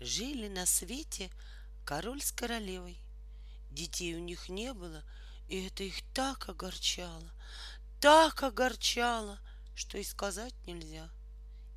Жили на свете король с королевой. Детей у них не было, и это их так огорчало, что и сказать нельзя.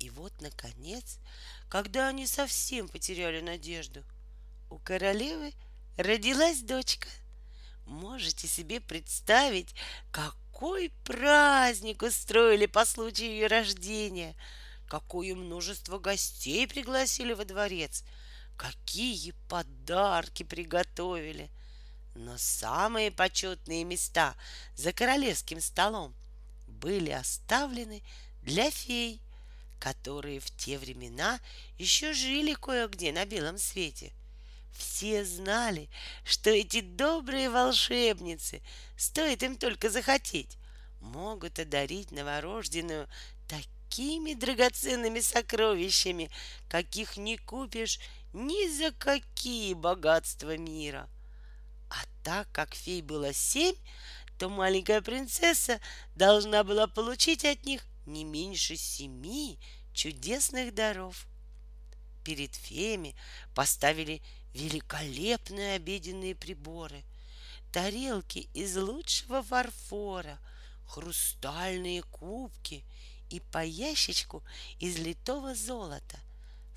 И вот, наконец, когда они совсем потеряли надежду, у королевы родилась дочка. Можете себе представить, какой праздник устроили по случаю ее рождения, какое множество гостей пригласили во дворец, какие подарки приготовили. Но самые почетные места за королевским столом были оставлены для фей, которые в те времена еще жили кое-где на белом свете. Все знали, что эти добрые волшебницы, стоит им только захотеть, могут одарить новорожденную такими драгоценными сокровищами, каких не купишь ни за какие богатства мира. А так как фей было 7, то маленькая принцесса должна была получить от них не меньше 7 чудесных даров. Перед феями поставили великолепные обеденные приборы, тарелки из лучшего фарфора, хрустальные кубки и по ящичку из литого золота.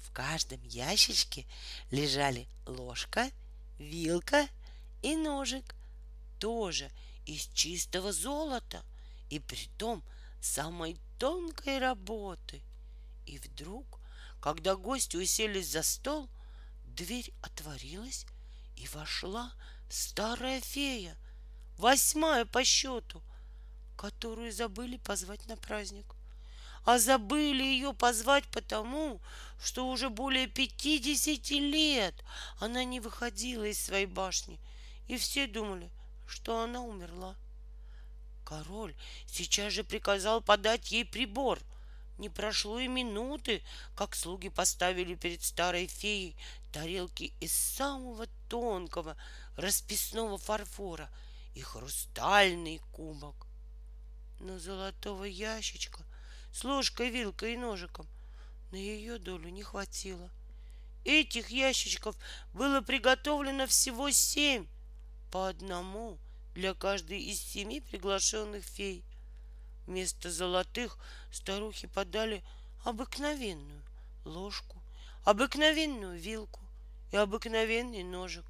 В каждом ящичке лежали ложка, вилка и ножик, тоже из чистого золота, и притом самой тонкой работы. И вдруг, когда гости уселись за стол, дверь отворилась, и вошла старая фея, 8-я по счету, которую забыли позвать на праздник. А забыли ее позвать потому, что уже более 50 лет она не выходила из своей башни, и все думали, что она умерла. Король сейчас же приказал подать ей прибор. Не прошло и минуты, как слуги поставили перед старой феей тарелки из самого тонкого расписного фарфора и хрустальный кубок. Но золотого ящичка с ложкой, вилкой и ножиком на ее долю не хватило. Этих ящичков было приготовлено всего 7, по одному для каждой из 7 приглашенных фей. Вместо золотых старухи подали обыкновенную ложку, обыкновенную вилку и обыкновенный ножик.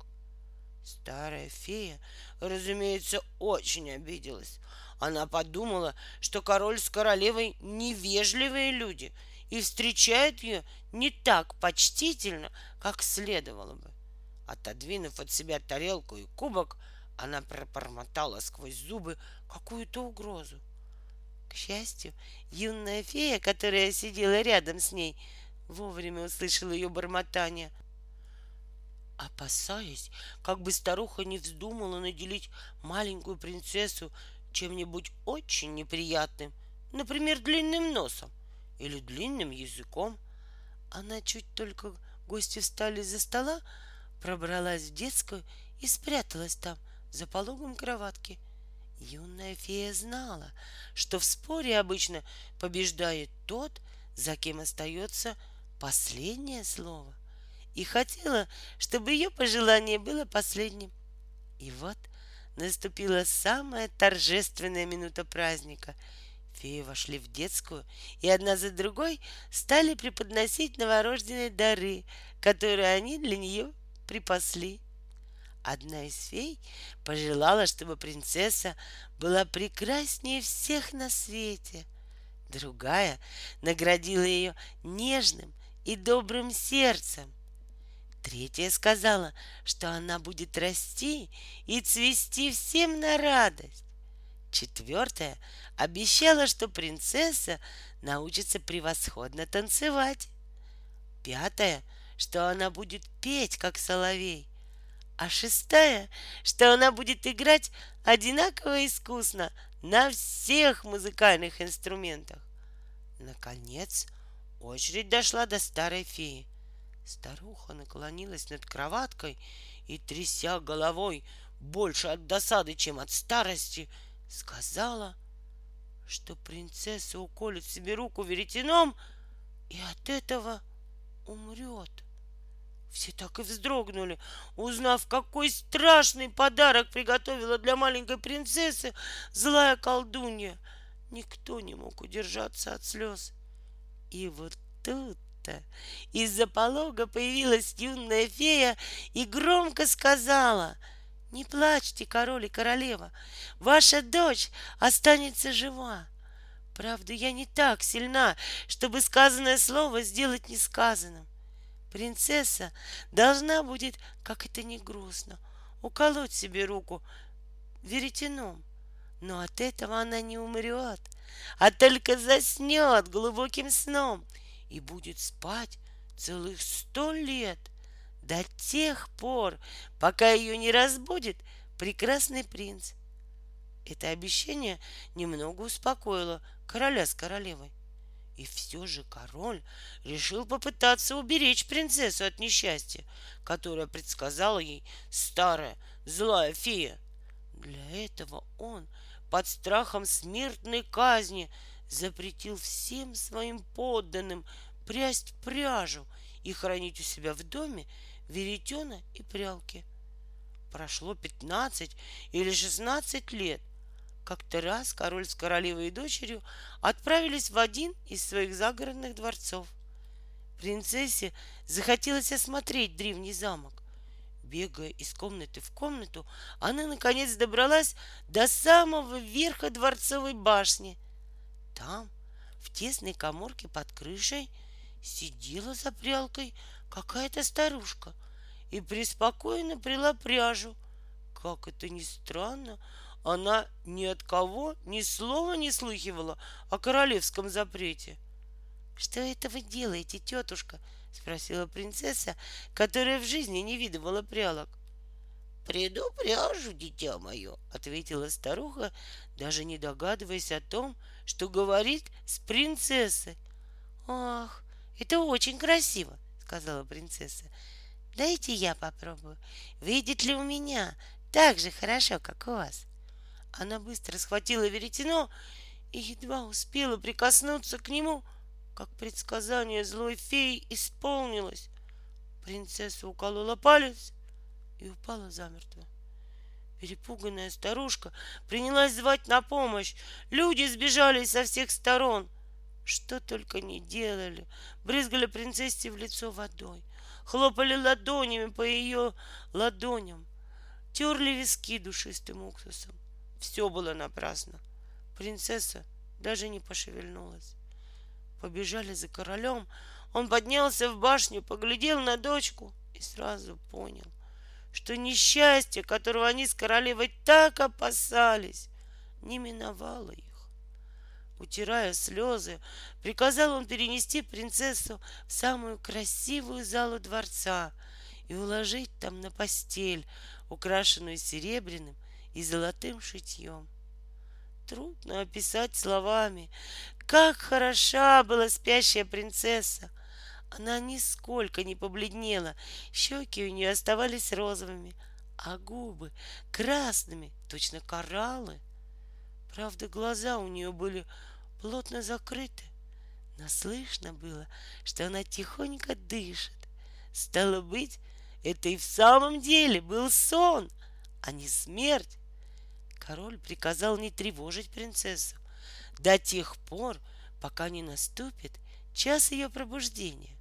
Старая фея, разумеется, очень обиделась. Она подумала, что король с королевой невежливые люди и встречают ее не так почтительно, как следовало бы. Отодвинув от себя тарелку и кубок, она пробормотала сквозь зубы какую-то угрозу. К счастью, юная фея, которая сидела рядом с ней, вовремя услышала ее бормотание. Опасаясь, как бы старуха не вздумала наделить маленькую принцессу чем-нибудь очень неприятным, например, длинным носом или длинным языком, она, чуть только гости встали из-за стола, пробралась в детскую и спряталась там, за пологом кроватки. Юная фея знала, что в споре обычно побеждает тот, за кем остается последнее слово, и хотела, чтобы ее пожелание было последним. И вот наступила самая торжественная минута праздника. Феи вошли в детскую и одна за другой стали преподносить новорожденные дары, которые они для нее припасли. Одна из фей пожелала, чтобы принцесса была прекраснее всех на свете. Другая наградила ее нежным и добрым сердцем. Третья сказала, что она будет расти и цвести всем на радость. Четвертая обещала, что принцесса научится превосходно танцевать. Пятая, что она будет петь, как соловей. А 6-я, что она будет играть одинаково искусно на всех музыкальных инструментах. Наконец, очередь дошла до старой феи. Старуха наклонилась над кроваткой и, тряся головой больше от досады, чем от старости, сказала, что принцесса уколет себе руку веретеном и от этого умрет. Все так и вздрогнули, узнав, какой страшный подарок приготовила для маленькой принцессы злая колдунья. Никто не мог удержаться от слез. И вот тут-то из-за полога появилась юная фея и громко сказала: «Не плачьте, король и королева, ваша дочь останется жива. Правда, я не так сильна, чтобы сказанное слово сделать несказанным. Принцесса должна будет, как это не грустно, уколоть себе руку веретеном, но от этого она не умрет, а только заснет глубоким сном и будет спать целых 100 лет. До тех пор, пока ее не разбудит прекрасный принц». Это обещание немного успокоило короля с королевой. И все же король решил попытаться уберечь принцессу от несчастья, которое предсказала ей старая злая фея. Для этого он под страхом смертной казни запретил всем своим подданным прясть пряжу и хранить у себя в доме веретена и прялки. Прошло 15 или 16 лет. Как-то раз король с королевой и дочерью отправились в один из своих загородных дворцов. Принцессе захотелось осмотреть древний замок. Бегая из комнаты в комнату, она наконец добралась до самого верха дворцовой башни. Там, в тесной каморке под крышей, сидела за прялкой какая-то старушка и преспокойно пряла пряжу. Как это ни странно, она ни от кого ни слова не слыхивала о королевском запрете. — Что это вы делаете, тетушка? — спросила принцесса, которая в жизни не видывала прялок. — Приду пряжу, дитя мое, — ответила старуха, даже не догадываясь о том, что говорит с принцессой. — Ах! Это очень красиво, сказала принцесса. Дайте я попробую. Выйдет ли у меня так же хорошо, как у вас? Она быстро схватила веретено и едва успела прикоснуться к нему, как предсказание злой феи исполнилось. Принцесса уколола палец и упала замертво. Перепуганная старушка принялась звать на помощь. Люди сбежались со всех сторон. Что только не делали. Брызгали принцессе в лицо водой, хлопали ладонями по ее ладоням, терли виски душистым уксусом. Все было напрасно. Принцесса даже не пошевельнулась. Побежали за королем. Он поднялся в башню, поглядел на дочку и сразу понял, что несчастье, которого они с королевой так опасались, не миновало их. Утирая слезы, приказал он перенести принцессу в самую красивую залу дворца и уложить там на постель, украшенную серебряным и золотым шитьем. Трудно описать словами, как хороша была спящая принцесса. Она нисколько не побледнела, щеки у нее оставались розовыми, а губы красными, точно кораллы. Правда, глаза у нее были плотно закрыты, но слышно было, что она тихонько дышит. Стало быть, это и в самом деле был сон, а не смерть. Король приказал не тревожить принцессу до тех пор, пока не наступит час ее пробуждения.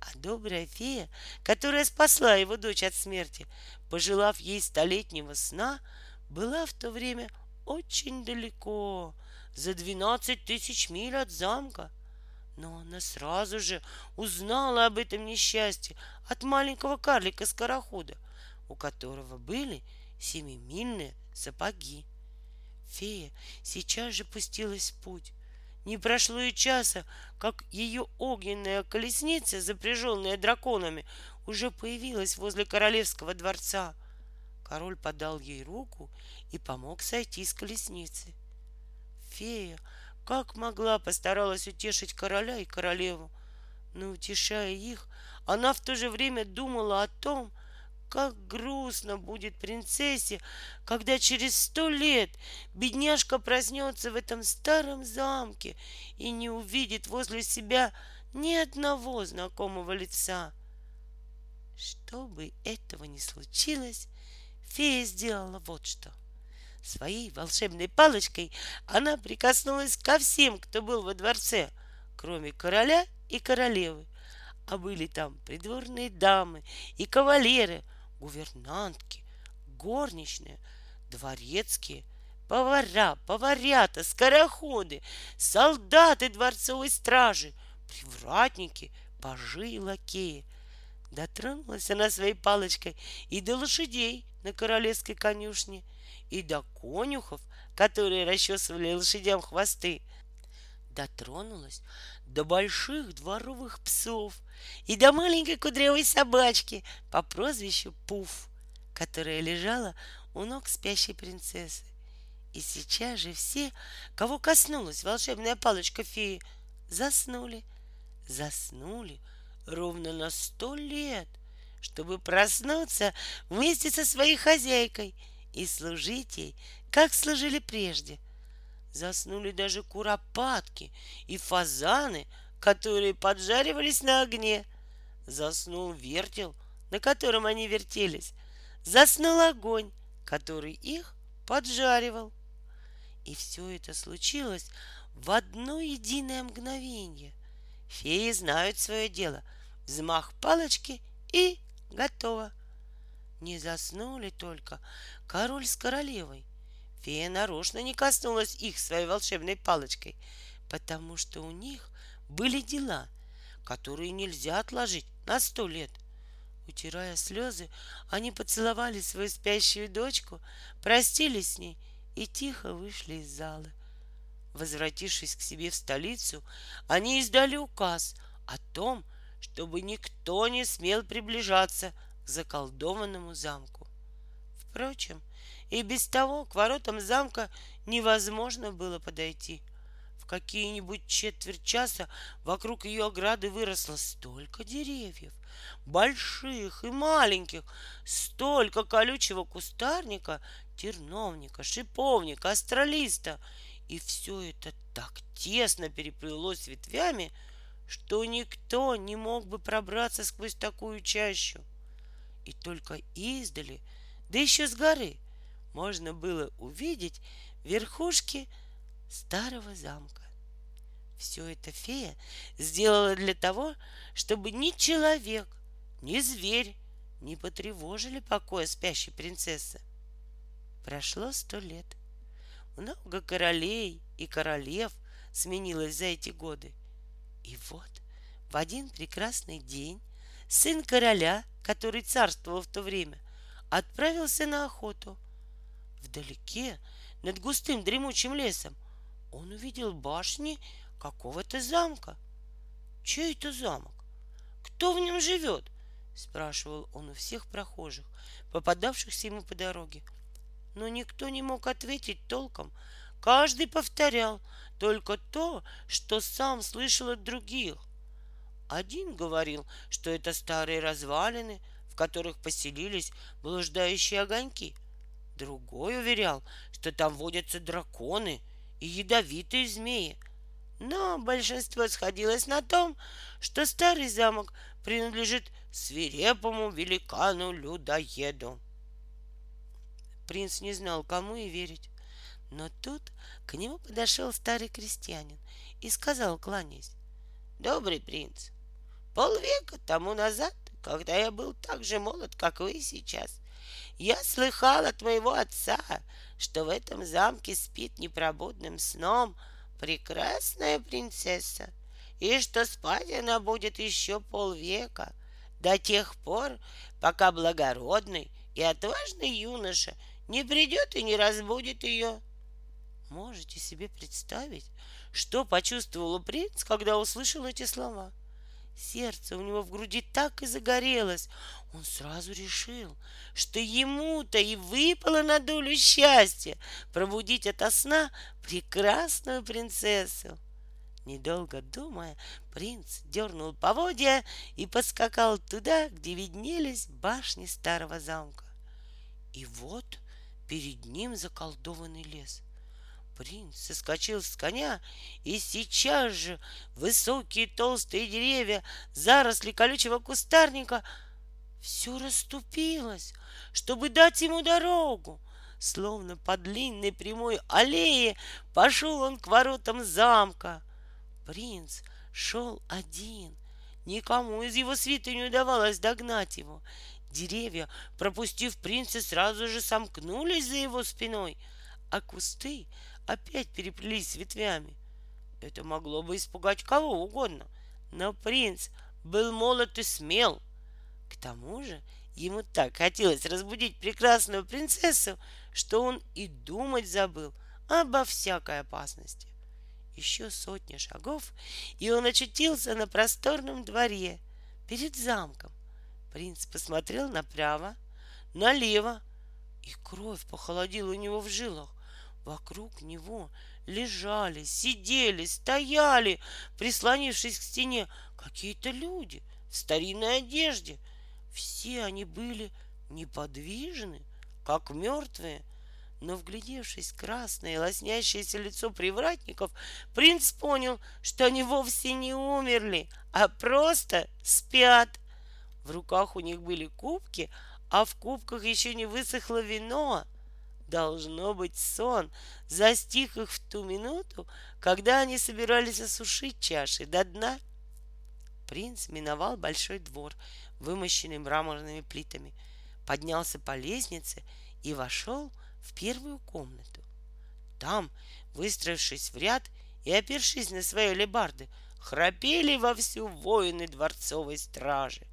А добрая фея, которая спасла его дочь от смерти, пожелав ей 100-летнего сна, была в то время очень далеко, за 12 000 миль от замка. Но она сразу же узнала об этом несчастье от маленького карлика-скорохода, у которого были 7-мильные сапоги. Фея сейчас же пустилась в путь. Не прошло и часа, как ее огненная колесница, запряженная драконами, уже появилась возле королевского дворца. Король подал ей руку и помог сойти с колесницы. Фея, как могла, постаралась утешить короля и королеву, но, утешая их, она в то же время думала о том, как грустно будет принцессе, когда через 100 лет бедняжка проснется в этом старом замке и не увидит возле себя ни одного знакомого лица. Чтобы этого не случилось, фея сделала вот что. Своей волшебной палочкой она прикоснулась ко всем, кто был во дворце, кроме короля и королевы. А были там придворные дамы и кавалеры, гувернантки, горничные, дворецкие, повара, поварята, скороходы, солдаты дворцовой стражи, привратники, пажи и лакеи. Дотронулась она своей палочкой и до лошадей на королевской конюшне, и до конюхов, которые расчесывали лошадям хвосты. Дотронулась до больших дворовых псов и до маленькой кудрявой собачки по прозвищу Пуф, которая лежала у ног спящей принцессы. И сейчас же все, кого коснулась волшебная палочка феи, заснули. Заснули ровно на 100 лет, чтобы проснуться вместе со своей хозяйкой и служить ей, как служили прежде. Заснули даже куропатки и фазаны, которые поджаривались на огне. Заснул вертел, на котором они вертелись. Заснул огонь, который их поджаривал. И все это случилось в одно единое мгновение. Феи знают свое дело. Взмах палочки и готово. Не заснули только король с королевой. Фея нарочно не коснулась их своей волшебной палочкой, потому что у них были дела, которые нельзя отложить на 100 лет. Утирая слезы, они поцеловали свою спящую дочку, простились с ней и тихо вышли из зала. Возвратившись к себе в столицу, они издали указ о том, чтобы никто не смел приближаться к заколдованному замку. Впрочем, и без того к воротам замка невозможно было подойти. В какие-нибудь четверть часа вокруг ее ограды выросло столько деревьев, больших и маленьких, столько колючего кустарника, терновника, шиповника, астролиста. И все это так тесно переплелось ветвями, что никто не мог бы пробраться сквозь такую чащу. И только издали, да еще с горы, можно было увидеть верхушки старого замка. Все это фея сделала для того, чтобы ни человек, ни зверь не потревожили покоя спящей принцессы. Прошло 100 лет. Много королей и королев сменилось за эти годы. И вот в один прекрасный день сын короля, который царствовал в то время, отправился на охоту. Вдалеке, над густым дремучим лесом, он увидел башни какого-то замка. «Чей это замок? Кто в нем живет?» — спрашивал он у всех прохожих, попадавшихся ему по дороге. Но никто не мог ответить толком. Каждый повторял только то, что сам слышал от других. Один говорил, что это старые развалины, в которых поселились блуждающие огоньки. Другой уверял, что там водятся драконы и ядовитые змеи. Но большинство сходилось на том, что старый замок принадлежит свирепому великану-людоеду. Принц не знал, кому и верить. Но тут к нему подошел старый крестьянин и сказал, кланяясь: «Добрый принц, полвека тому назад, когда я был так же молод, как вы сейчас, я слыхал от моего отца, что в этом замке спит непробудным сном прекрасная принцесса, и что спать она будет еще полвека, до тех пор, пока благородный и отважный юноша не придет и не разбудит ее». Можете себе представить, что почувствовал принц, когда услышал эти слова? Сердце у него в груди так и загорелось. Он сразу решил, что ему-то и выпало на долю счастья пробудить ото сна прекрасную принцессу. Недолго думая, принц дернул поводья и поскакал туда, где виднелись башни старого замка. И вот перед ним заколдованный лес. Принц соскочил с коня, и сейчас же высокие толстые деревья, заросли колючего кустарника — все расступилось, чтобы дать ему дорогу. Словно по длинной прямой аллее пошел он к воротам замка. Принц шел один. Никому из его свиты не удавалось догнать его. Деревья, пропустив принца, сразу же сомкнулись за его спиной, а кусты опять переплелись с ветвями. Это могло бы испугать кого угодно, но принц был молод и смел. К тому же ему так хотелось разбудить прекрасную принцессу, что он и думать забыл обо всякой опасности. Еще сотни шагов, и он очутился на просторном дворе перед замком. Принц посмотрел направо, налево, и кровь похолодела у него в жилах. Вокруг него лежали, сидели, стояли, прислонившись к стене, какие-то люди в старинной одежде. Все они были неподвижны, как мертвые, но, вглядевшись в красное лоснящееся лицо привратников, принц понял, что они вовсе не умерли, а просто спят. В руках у них были кубки, а в кубках еще не высохло вино. Должно быть, сон застиг их в ту минуту, когда они собирались осушить чаши до дна. Принц миновал большой двор, вымощенный мраморными плитами, поднялся по лестнице и вошел в первую комнату. Там, выстроившись в ряд и опершись на свои алебарды, храпели вовсю воины дворцовой стражи.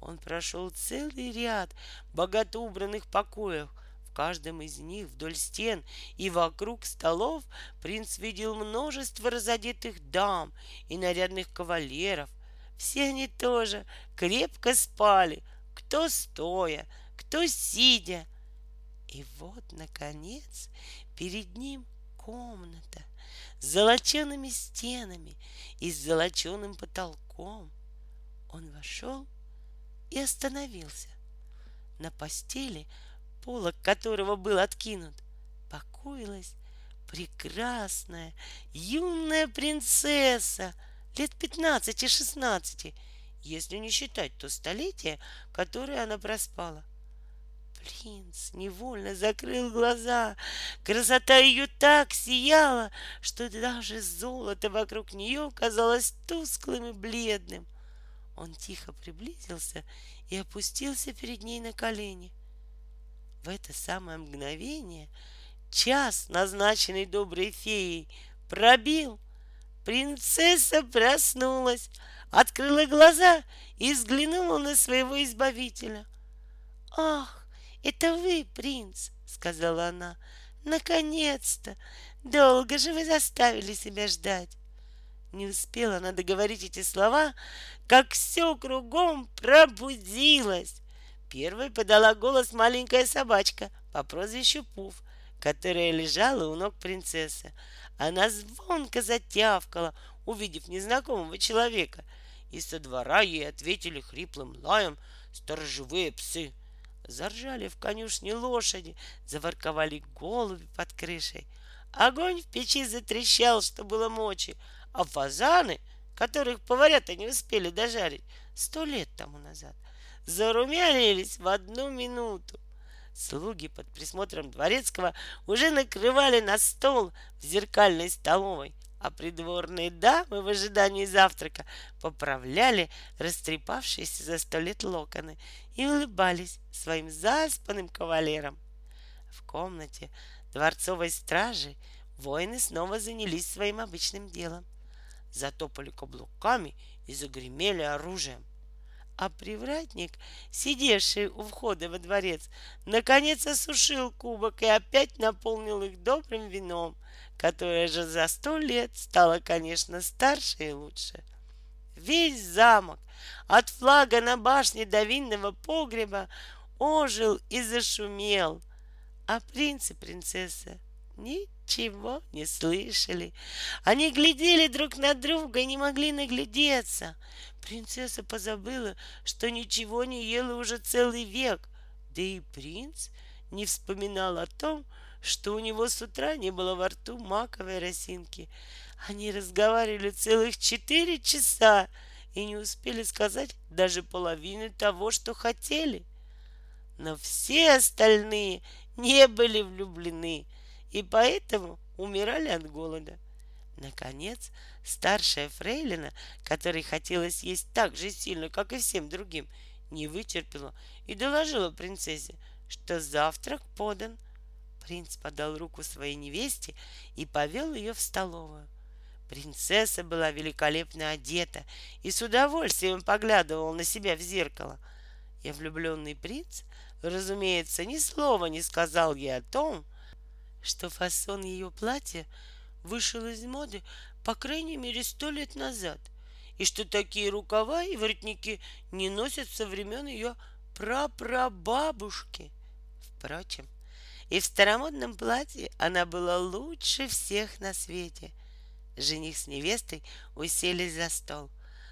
Он прошел целый ряд богато убранных покоев. В каждом из них вдоль стен и вокруг столов принц видел множество разодетых дам и нарядных кавалеров. Все они тоже крепко спали, кто стоя, кто сидя. И вот, наконец, перед ним комната с золочеными стенами и с золоченым потолком. Он вошел и остановился. На постели, полог которого был откинут, покоилась прекрасная юная принцесса лет 15-16, если не считать то столетие, которое она проспала. Принц невольно закрыл глаза. Красота ее так сияла, что даже золото вокруг нее казалось тусклым и бледным. Он тихо приблизился и опустился перед ней на колени. В это самое мгновение час, назначенный доброй феей, пробил. Принцесса проснулась, открыла глаза и взглянула на своего избавителя. «Ах, это вы, принц!» — сказала она. «Наконец-то! Долго же вы заставили себя ждать!» Не успела она договорить эти слова, как все кругом пробудилось. Первой подала голос маленькая собачка по прозвищу Пуф, которая лежала у ног принцессы. Она звонко затявкала, увидев незнакомого человека, и со двора ей ответили хриплым лаем сторожевые псы. Заржали в конюшне лошади, заворковали голуби под крышей. Огонь в печи затрещал, что было мочи, а фазаны, которых поварята не успели дожарить 100 лет тому назад, зарумянились в одну минуту. Слуги под присмотром дворецкого уже накрывали на стол в зеркальной столовой, а придворные дамы в ожидании завтрака поправляли растрепавшиеся за 100 лет локоны и улыбались своим заспанным кавалерам. В комнате дворцовой стражи воины снова занялись своим обычным делом. Затопали каблуками и загремели оружием. А привратник, сидевший у входа во дворец, наконец осушил кубок и опять наполнил их добрым вином, которое же за 100 лет стало, конечно, старше и лучше. Весь замок, от флага на башне до винного погреба, ожил и зашумел, а принц и принцесса ничего не слышали. Они глядели друг на друга и не могли наглядеться. Принцесса позабыла, что ничего не ела уже целый век, да и принц не вспоминал о том, что у него с утра не было во рту маковой росинки. Они разговаривали целых 4 часа и не успели сказать даже половины того, что хотели. Но все остальные не были влюблены и поэтому умирали от голода. Наконец, старшая фрейлина, которой хотелось есть так же сильно, как и всем другим, не вытерпела и доложила принцессе, что завтрак подан. Принц подал руку своей невесте и повел ее в столовую. Принцесса была великолепно одета и с удовольствием поглядывала на себя в зеркало. И влюбленный принц, разумеется, ни слова не сказал ей о том, что фасон ее платья вышел из моды по крайней мере 100 лет назад, и что такие рукава и воротники не носят со времен ее прапрабабушки. Впрочем, и в старомодном платье она была лучше всех на свете. Жених с невестой уселись за стол.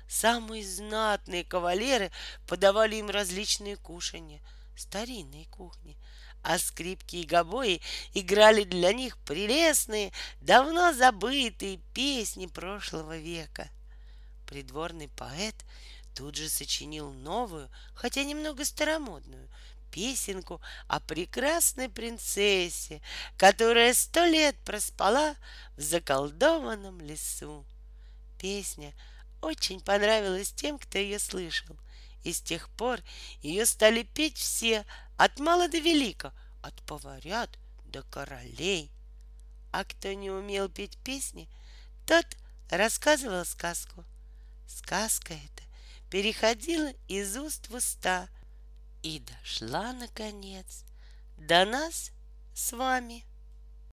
Самые знатные кавалеры подавали им различные кушанья старинной кухни, а скрипки и гобои играли для них прелестные, давно забытые песни прошлого века. Придворный поэт тут же сочинил новую, хотя немного старомодную, песенку о прекрасной принцессе, которая 100 лет проспала в заколдованном лесу. Песня очень понравилась тем, кто ее слышал, и с тех пор ее стали петь все, от мала до велика, от поварят до королей. А кто не умел петь песни, тот рассказывал сказку. Сказка эта переходила из уст в уста и дошла, наконец, до нас с вами.